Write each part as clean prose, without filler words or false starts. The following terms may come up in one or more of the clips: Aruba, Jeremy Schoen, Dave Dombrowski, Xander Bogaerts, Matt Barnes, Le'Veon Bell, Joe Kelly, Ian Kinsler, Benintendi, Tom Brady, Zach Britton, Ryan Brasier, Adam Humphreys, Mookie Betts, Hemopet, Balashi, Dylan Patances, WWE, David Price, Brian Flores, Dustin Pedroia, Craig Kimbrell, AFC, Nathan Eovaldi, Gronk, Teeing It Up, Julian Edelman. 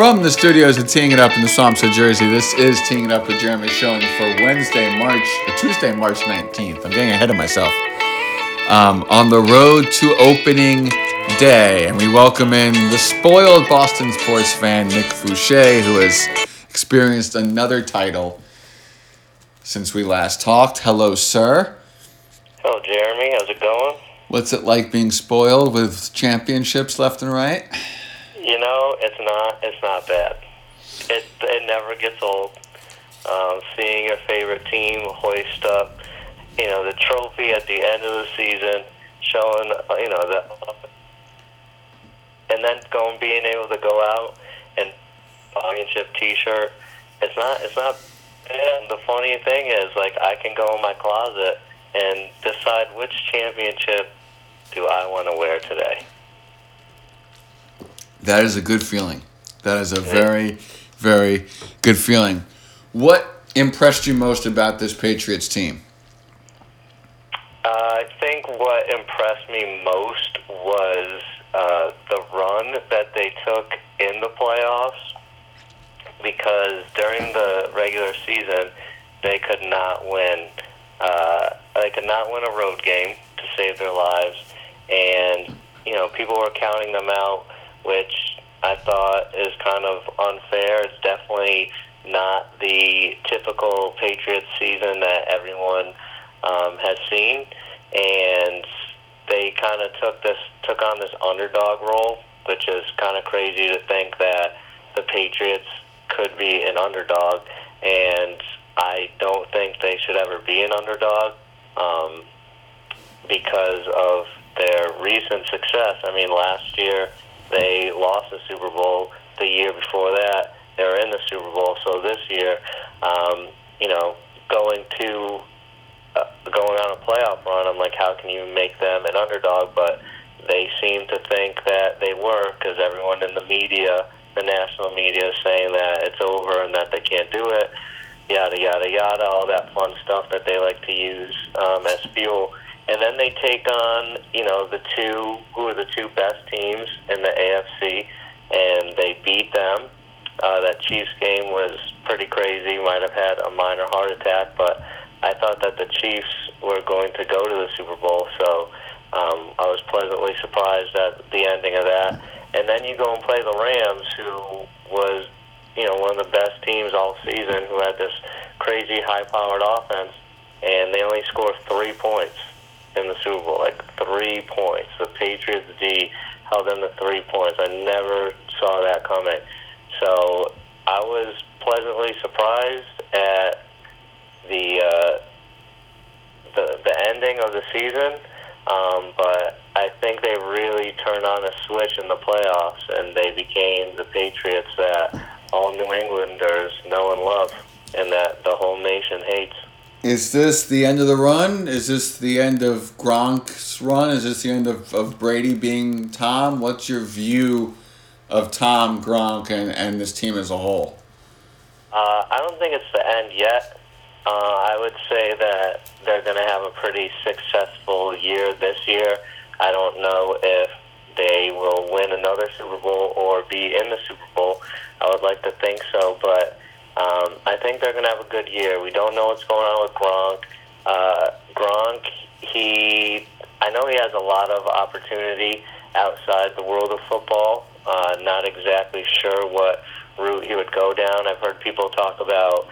From the studios of Teeing It Up in the Somsa, Jersey, this is Teeing It Up with Jeremy Schoen for Tuesday, March 19th. I'm getting ahead of myself. On the road to opening day, and we welcome in the spoiled Boston sports fan, Nick Fouché, who has experienced another title since we last talked. Hello, sir. Hello, Jeremy. How's it going? What's it like being spoiled with championships left and right? You know, it's not bad. It never gets old. Seeing your favorite team hoist up, you know, the trophy at the end of the season, showing, you know, and then being able to go out and championship T-shirt. It's not. And the funny thing is, like, I can go in my closet and decide which championship do I want to wear today. That is a good feeling. That is a very, very good feeling. What impressed you most about this Patriots team? I think what impressed me most was the run that they took in the playoffs, because during the regular season they could not win. They could not win a road game to save their lives, and you know, people were counting them out, which I thought is kind of unfair. It's definitely not the typical Patriots season that everyone has seen, and they kind of took on this underdog role, which is kind of crazy to think that the Patriots could be an underdog, and I don't think they should ever be an underdog because of their recent success. I mean, last year they lost the Super Bowl. The year before that, they were in the Super Bowl. So this year, you know, going on a playoff run, I'm like, how can you make them an underdog? But they seem to think that they were, because everyone in the media, the national media, is saying that it's over and that they can't do it, yada, yada, yada, all that fun stuff that they like to use as fuel. And then they take on, you know, the two best teams in the AFC, and they beat them. That Chiefs game was pretty crazy. Might have had a minor heart attack, but I thought that the Chiefs were going to go to the Super Bowl, so I was pleasantly surprised at the ending of that. And then you go and play the Rams, who was, you know, one of the best teams all season, who had this crazy high-powered offense, and they only scored 3 points in the Super Bowl, like 3 points. The Patriots D held them to 3 points. I never saw that coming. So I was pleasantly surprised at the ending of the season, but I think they really turned on a switch in the playoffs, and they became the Patriots that all New Englanders know and love, and that the whole nation hates. Is this the end of the run? Is this the end of Gronk's run? Is this the end of Brady being Tom? What's your view of Tom, Gronk, and this team as a whole? I don't think it's the end yet. I would say that they're going to have a pretty successful year this year. I don't know if they will win another Super Bowl or be in the Super Bowl. I would like to think so, but I think they're going to have a good year. We don't know what's going on with Gronk. I know he has a lot of opportunity outside the world of football. Not exactly sure what route he would go down. I've heard people talk about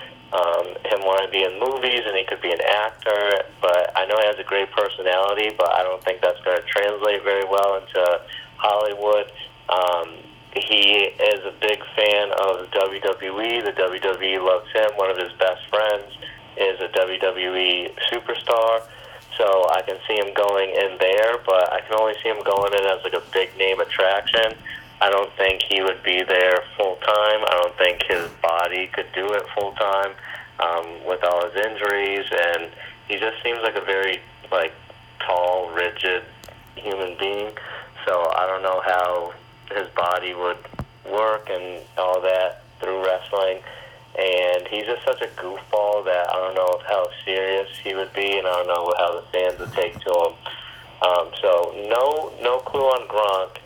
him wanting to be in movies and he could be an actor, but I know he has a great personality, but I don't think that's going to translate very well into Hollywood. He is a big fan of WWE. The WWE loves him. One of his best friends is a WWE superstar. So I can see him going in there, but I can only see him going in as like a big-name attraction. I don't think he would be there full-time. I don't think his body could do it full-time with all his injuries. And he just seems like a very like tall, rigid human being. So I don't know how his body would work and all that through wrestling, and he's just such a goofball that I don't know how serious he would be, and I don't know how the fans would take to him. So no clue on Gronk.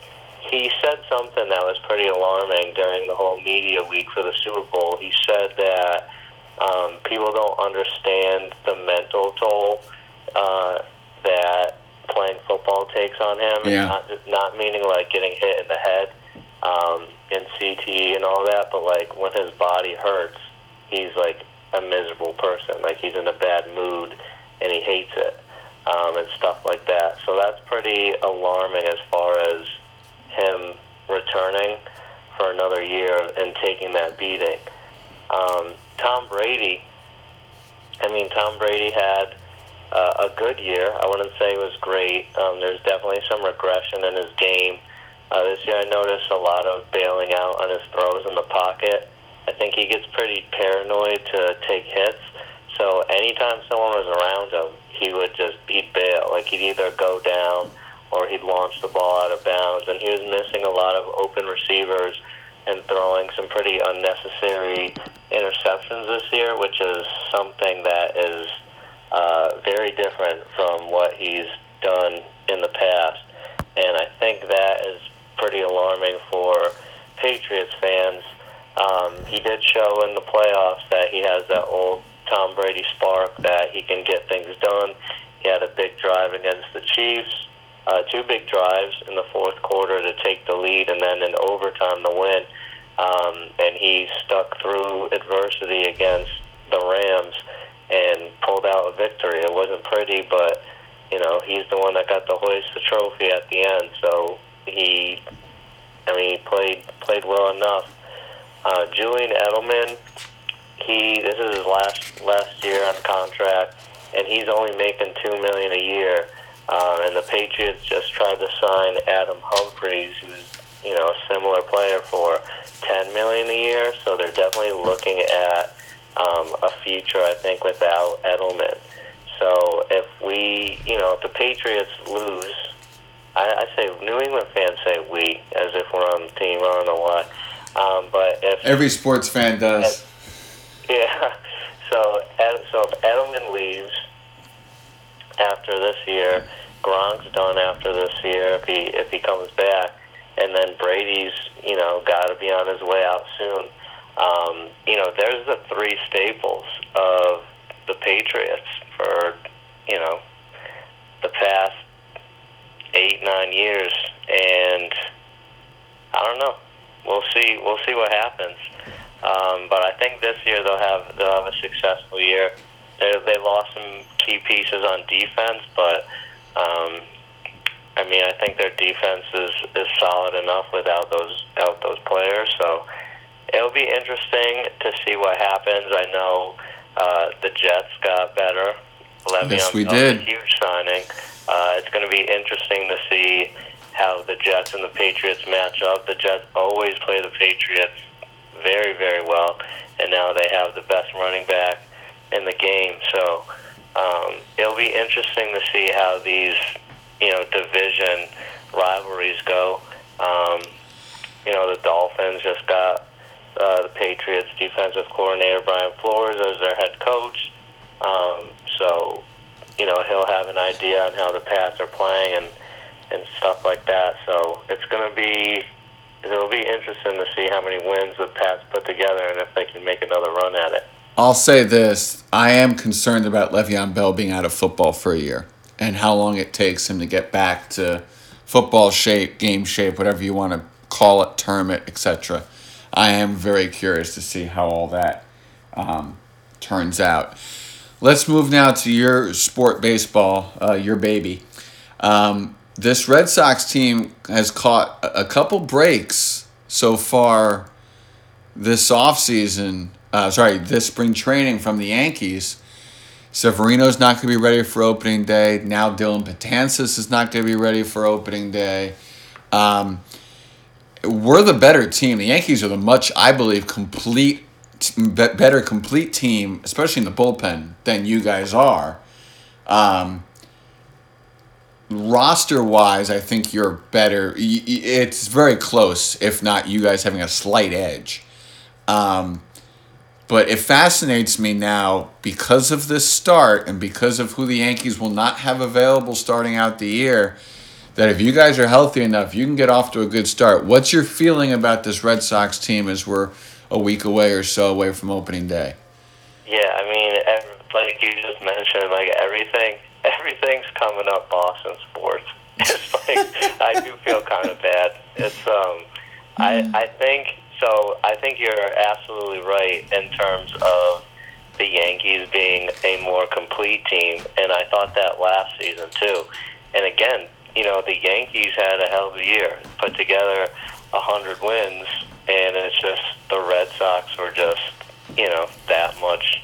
He said something that was pretty alarming during the whole media week for the Super Bowl. He said that people don't understand the mental toll that playing football takes on him. Yeah. Not meaning like getting hit in the head and CTE and all that, but like when his body hurts, he's like a miserable person. Like he's in a bad mood and he hates it and stuff like that. So that's pretty alarming as far as him returning for another year and taking that beating. Tom Brady had a good year. I wouldn't say it was great. There's definitely some regression in his game. This year I noticed a lot of bailing out on his throws in the pocket. I think he gets pretty paranoid to take hits. So anytime someone was around him, he'd bail. Like he'd either go down or he'd launch the ball out of bounds. And he was missing a lot of open receivers and throwing some pretty unnecessary interceptions this year, which is something that is very different from what he's done in the past. And I think that is pretty alarming for Patriots fans. He did show in the playoffs that he has that old Tom Brady spark, that he can get things done. He had a big drive against the Chiefs, two big drives in the fourth quarter to take the lead and then in overtime to win. And he stuck through adversity against the Rams and pulled out a victory. It wasn't pretty, but, you know, he's the one that got to hoist the trophy at the end. So he played well enough. Julian Edelman, this is his last year on contract, and he's only making $2 million a year. And the Patriots just tried to sign Adam Humphreys, who's a similar player, for $10 million a year. So they're definitely looking at a future, I think, without Edelman. So if if the Patriots lose, I say New England fans say we, as if we're on the team. I don't know why. But if every sports fan does, yeah. So if Edelman leaves after this year, Gronk's done after this year. If he comes back, and then Brady's got to be on his way out soon. There's the three staples of the Patriots for the past 8-9 years, and I don't know. We'll see what happens. But I think this year they'll have a successful year. They lost some key pieces on defense, but I think their defense is solid enough without those players. So it'll be interesting to see what happens. I know the Jets got better. Le'Veon Bell, huge signing. It's going to be interesting to see how the Jets and the Patriots match up. The Jets always play the Patriots very, very well, and now they have the best running back in the game. So it'll be interesting to see how these, division rivalries go. The Dolphins just got the Patriots defensive coordinator Brian Flores as their head coach. He'll have an idea on how the Pats are playing and stuff like that. So it'll be interesting to see how many wins the Pats put together and if they can make another run at it. I'll say this. I am concerned about Le'Veon Bell being out of football for a year and how long it takes him to get back to football shape, game shape, whatever you want to call it, term it, etc. I am very curious to see how all that turns out. Let's move now to your sport, baseball, your baby. This Red Sox team has caught a couple breaks so far this offseason. This spring training from the Yankees. Severino's not going to be ready for opening day. Now Dylan Patances is not going to be ready for opening day. We're the better team. The Yankees are the better complete team, especially in the bullpen, than you guys are. Roster-wise, I think you're better. It's very close, if not you guys having a slight edge. But it fascinates me now because of this start and because of who the Yankees will not have available starting out the year, that if you guys are healthy enough, you can get off to a good start. What's your feeling about this Red Sox team as we're a week away or so away from opening day? Yeah, I mean, like you just mentioned, like everything's coming up Boston sports. It's like I do feel kind of bad. It's I think you're absolutely right in terms of the Yankees being a more complete team, and I thought that last season too. And again, you know, the Yankees had a hell of a year, put together 100 wins, and it's just the Red Sox were just, you know, that much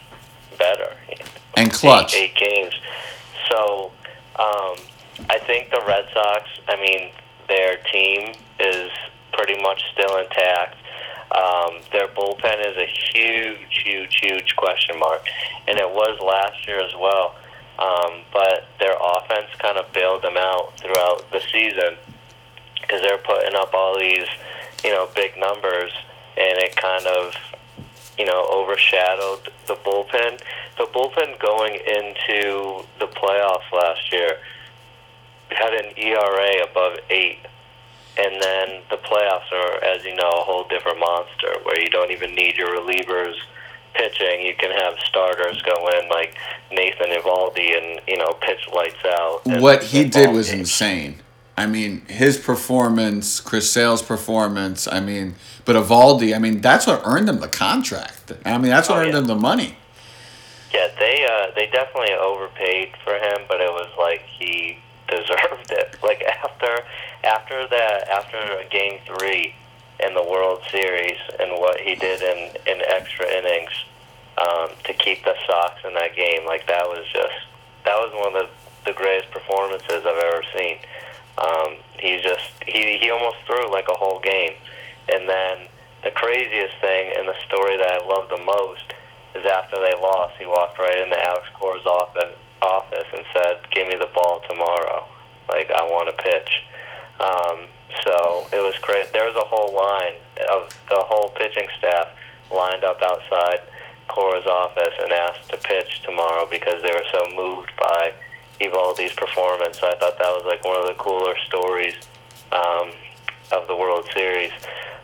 better. And clutch. Eight games. So I think the Red Sox, I mean, their team is pretty much still intact. Their bullpen is a huge question mark, and it was last year as well. But their offense kind of bailed them out throughout the season because they're putting up all these, you know, big numbers, and it kind of, you know, overshadowed the bullpen. The bullpen going into the playoffs last year had an ERA above 8, and then the playoffs are, as you know, a whole different monster where you don't even need your relievers pitching. You can have starters go in like Nathan Eovaldi and, you know, pitch lights out. What he did was insane. I mean, his performance, Chris Sale's performance, I mean, but Eovaldi, I mean, that's what earned them the contract. I mean, that's what earned them the money. Yeah, they definitely overpaid for him, but it was like he deserved it. Like after Game 3 in the World Series and what he did in extra innings to keep the Sox in that game, like that was one of the greatest performances I've ever seen. He almost threw like a whole game. And then the craziest thing and the story that I love the most is after they lost, he walked right into Alex Cora's office and said, "Give me the ball tomorrow. Like, I want to pitch." So it was crazy. There was a whole line of the whole pitching staff lined up outside Cora's office and asked to pitch tomorrow because they were so moved by Eovaldi's performance. So I thought that was like one of the cooler stories of the World Series.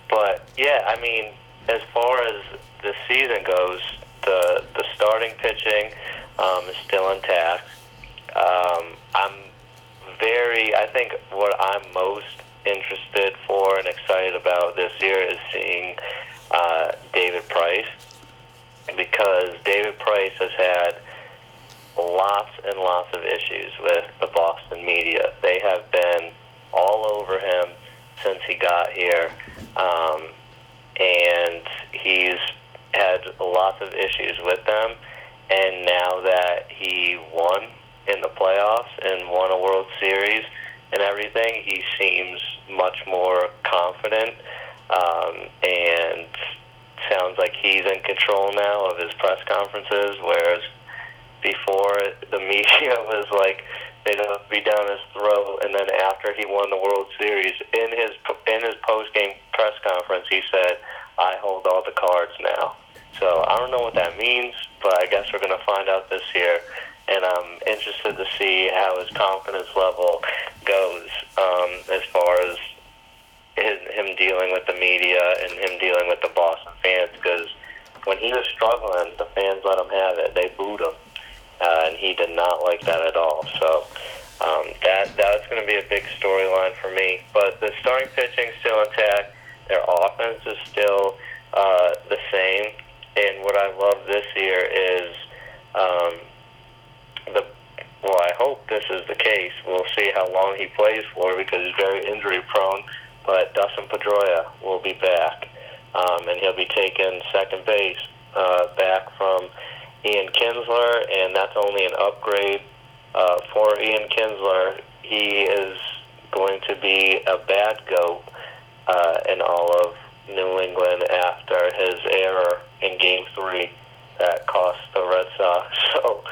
But yeah, I mean, as far as the season goes, the starting pitching is still intact. I think what I'm most interested for and excited about this year is seeing David Price, because David Price has had lots and lots of issues with the Boston media. They have been all over him since he got here, and he's had lots of issues with them. And now that he won in the playoffs and won a World Series and everything, he seems much more confident and sounds like he's in control now of his press conferences, whereas before, the media was like, they'd be down his throat. And then after he won the World Series, in his post-game press conference, he said, "I hold all the cards now." So I don't know what that means, but I guess we're going to find out this year. And I'm interested to see how his confidence level goes as far as him dealing with the media and him dealing with the Boston fans. Because when he was struggling, the fans let him have it. They booed him. And he did not like that at all. So that's going to be a big storyline for me. But the starting pitching is still intact. Their offense is still the same. And what I love this year is well, I hope this is the case. We'll see how long he plays for because he's very injury prone. But Dustin Pedroia will be back, and he'll be taking second base back from Ian Kinsler, and that's only an upgrade for Ian Kinsler. He is going to be a bad goat in all of New England after his error in Game 3 that cost the Red Sox. So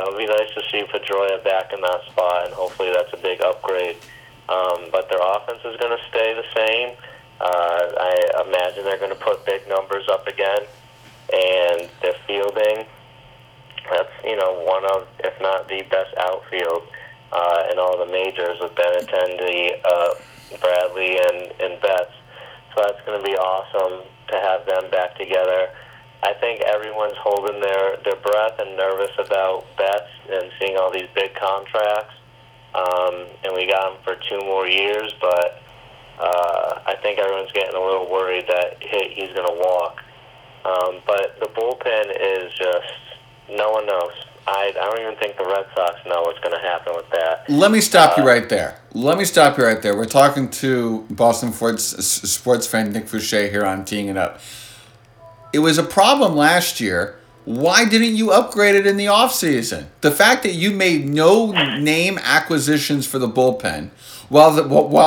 it'll be nice to see Pedroia back in that spot, and hopefully that's a big upgrade. But their offense is going to stay the same. I imagine they're going to put big numbers up again, and their fielding, that's, you know, one of, if not the best outfield in all the majors with Benintendi, Bradley, and Betts. So that's going to be awesome to have them back together. I think everyone's holding their breath and nervous about Betts and seeing all these big contracts. And we got him for 2 more years, but I think everyone's getting a little worried that he's going to walk. But the bullpen is just, no one knows. I don't even think the Red Sox know what's going to happen with that. Let me stop you right there. We're talking to Boston sports fan Nick Fouché here on Teeing It Up. It was a problem last year. Why didn't you upgrade it in the offseason? The fact that you made no name acquisitions for the bullpen, while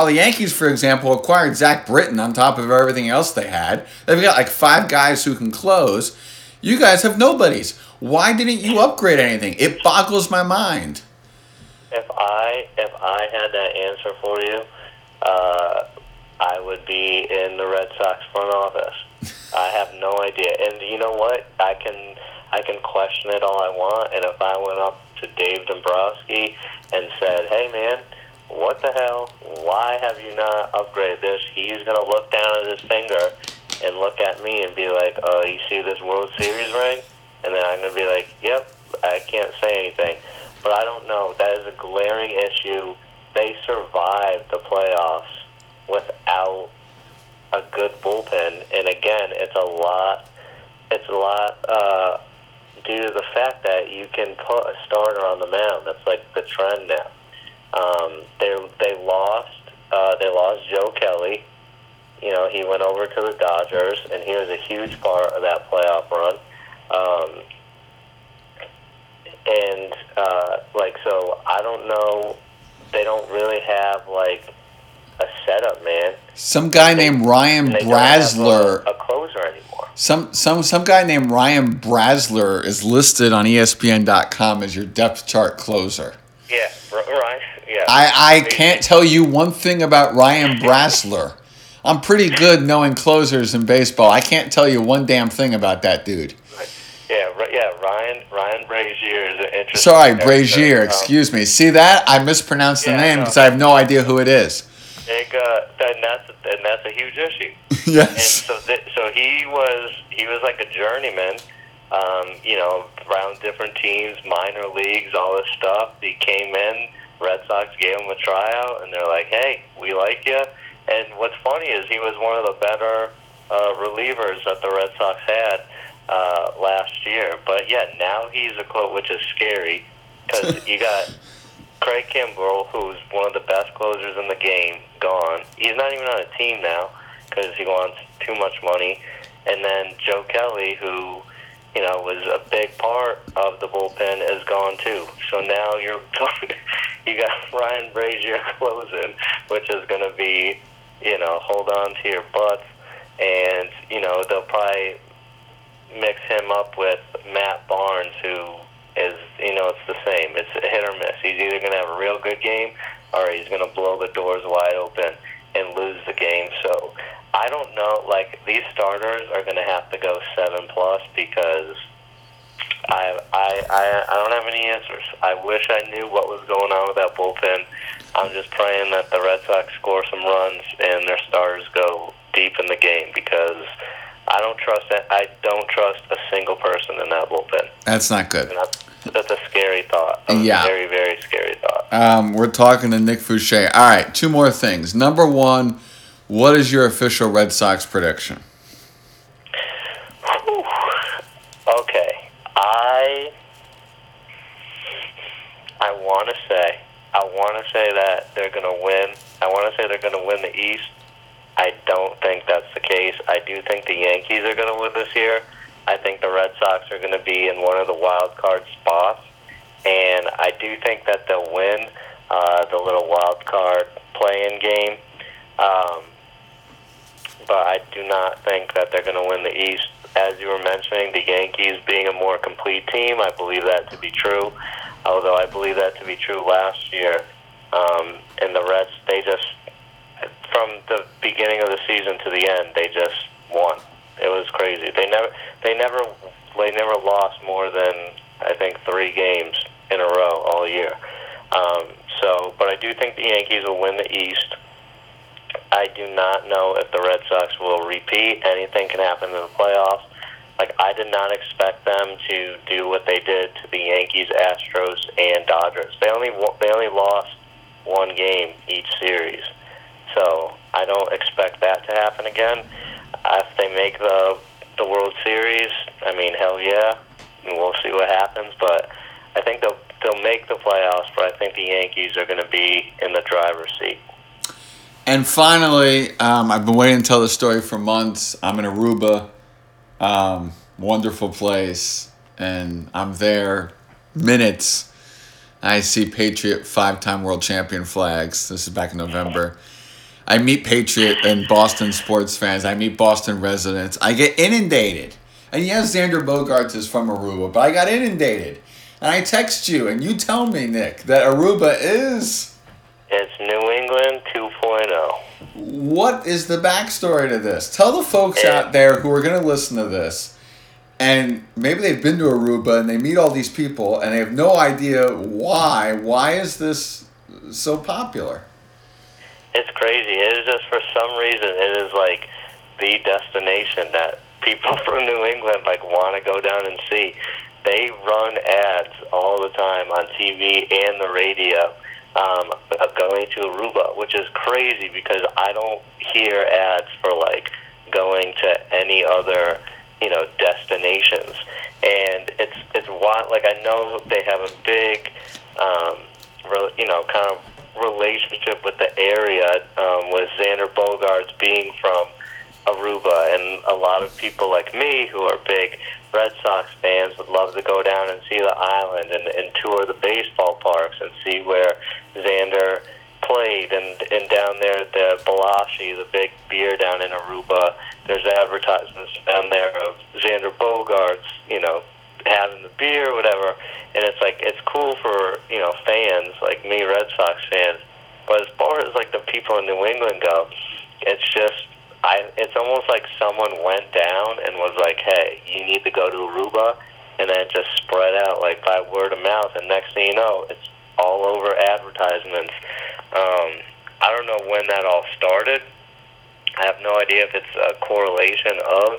the Yankees, for example, acquired Zach Britton on top of everything else they had. They've got like 5 guys who can close. You guys have nobodies. Why didn't you upgrade anything? It boggles my mind. If I had that answer for you, I would be in the Red Sox front office. I have no idea. And you know what? I can question it all I want. And if I went up to Dave Dombrowski and said, "Hey, man, what the hell? Why have you not upgraded this?" He's going to look down at his finger and look at me and be like, "Oh, you see this World Series ring?" And then I'm going to be like, "Yep, I can't say anything." But I don't know. That is a glaring issue. They survived the playoffs without a good bullpen, and again, it's a lot due to the fact that you can put a starter on the mound. That's like the trend now. They lost Joe Kelly. You know, he went over to the Dodgers, and he was a huge part of that playoff run. So I don't know. They don't really have a setup, man. Some guy named Ryan Brasier. A closer anymore. Some guy named Ryan Brasier is listed on ESPN.com as your depth chart closer. Yeah, Ryan. Yeah. I can't tell you one thing about Ryan Brasier. I'm pretty good knowing closers in baseball. I can't tell you one damn thing about that dude. Yeah, Ryan Brasier is an interesting. Sorry, Brasier. Excuse me. See that? I mispronounced the name because I have no idea who it is. And that's a huge issue. Yes. And so he was like a journeyman, around different teams, minor leagues, all this stuff. He came in, Red Sox gave him a tryout, and they're like, "Hey, we like you." And what's funny is he was one of the better relievers that the Red Sox had last year. But yeah, now he's a quote, which is scary because you got Craig Kimbrell, who's one of the best closers in the game, gone. He's not even on a team now because he wants too much money. And then Joe Kelly, who, was a big part of the bullpen, is gone too. So now you got Ryan Brasier closing, which is going to be, hold on to your butts. And, they'll probably mix him up with Matt Barnes, who is, it's the same. It's a hit or miss. He's either going to have a real good game or he's going to blow the doors wide open and lose the game. So I don't know. These starters are going to have to go 7+ because I don't have any answers. I wish I knew what was going on with that bullpen. I'm just praying that the Red Sox score some runs and their starters go deep in the game because I don't trust a single person in that bullpen. That's not good. That's a scary thought. Yeah. Very, very scary thought. We're talking to Nick Fouché. All right, 2 more things. Number 1, what is your official Red Sox prediction? Whew. Okay. I want to say that they're going to win. I want to say they're going to win the East. I don't think that's the case. I do think the Yankees are going to win this year. I think the Red Sox are going to be in one of the wild card spots. And I do think that they'll win the little wild card play-in game. But I do not think that they're going to win the East. As you were mentioning, the Yankees being a more complete team, I believe that to be true. Although I believe that to be true last year. And the Reds, they just, from the beginning of the season to the end, they just won. It was crazy. They never lost more than I think 3 games in a row all year. So, but I do think the Yankees will win the East. I do not know if the Red Sox will repeat. Anything can happen in the playoffs. Like, I did not expect them to do what they did to the Yankees, Astros, and Dodgers. They only lost one game each series. So I don't expect that to happen again. If they make the World Series, I mean, hell yeah. We'll see what happens. But I think they'll make the playoffs, but I think the Yankees are going to be in the driver's seat. And finally, I've been waiting to tell this story for months. I'm in Aruba. Wonderful place. And I'm there minutes. I see Patriot 5-time world champion flags. This is back in November. I meet Patriot and Boston sports fans. I meet Boston residents. I get inundated. And yes, Xander Bogaerts is from Aruba, but I got inundated. And I text you, and you tell me, Nick, that Aruba is... It's New England 2.0. What is the backstory to this? Tell the folks out there who are going to listen to this, and maybe they've been to Aruba, and they meet all these people, and they have no idea why. Why is this so popular? It's crazy. It is just, for some reason, it is like the destination that people from New England like want to go down and see. They run ads all the time on TV and the radio going to Aruba, which is crazy because I don't hear ads for like going to any other, you know, destinations. And it's wild. Like, I know they have a big, you know, kind of relationship with the area, with Xander Bogaerts being from Aruba, and a lot of people like me who are big Red Sox fans would love to go down and see the island and tour the baseball parks and see where Xander played. And down there, the Balashi, the big beer down in Aruba, there's advertisements down there of Xander Bogaerts, you know, having the beer or whatever. And it's like, it's cool for, you know, fans like me, Red Sox fans. But as far as like the people in New England go, it's just, it's almost like someone went down and was like, hey, you need to go to Aruba, and then it just spread out like by word of mouth, and next thing you know, it's all over advertisements. I don't know when that all started. I have no idea if it's a correlation of,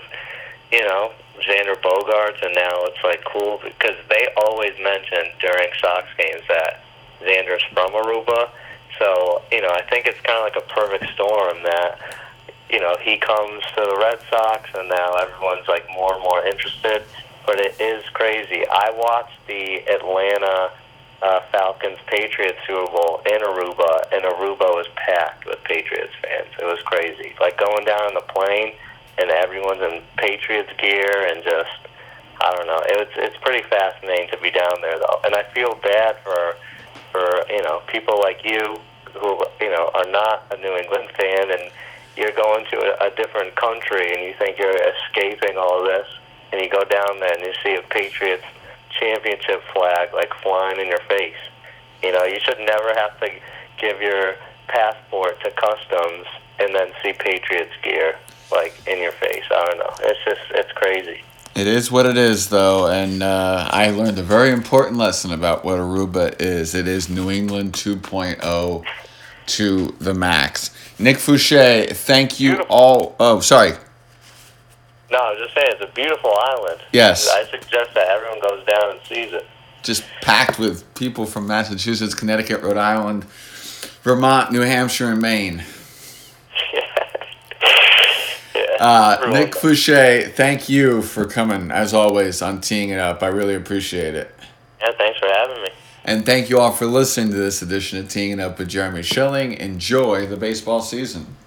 you know, Xander Bogaerts, and now it's like cool, because they always mention during Sox games that Xander's from Aruba. So, you know, I think it's kind of like a perfect storm that, you know, he comes to the Red Sox, and now everyone's, like, more and more interested. But it is crazy. I watched the Atlanta Falcons-Patriots Super Bowl in Aruba, and Aruba was packed with Patriots fans. It was crazy. Like, going down on the plane, and everyone's in Patriots gear, and just, I don't know. It's pretty fascinating to be down there, though. And I feel bad for you know, people like you who, you know, are not a New England fan, and you're going to a different country, and you think you're escaping all this, and you go down there and you see a Patriots championship flag, like, flying in your face. You know, you should never have to give your passport to customs and then see Patriots gear, like, in your face. I don't know. It's just, it's crazy. It is what it is, though, and I learned a very important lesson about what Aruba is. It is New England 2.0 to the max. Nick Fouché, thank you all. Oh, sorry. No, I was just saying, it's a beautiful island. Yes. I suggest that everyone goes down and sees it. Just packed with people from Massachusetts, Connecticut, Rhode Island, Vermont, New Hampshire, and Maine. Nick Fouché, thank you for coming, as always, on Teeing It Up. I really appreciate it. Yeah, thanks for having me. And thank you all for listening to this edition of Teeing It Up with Jeremy Schilling. Enjoy the baseball season.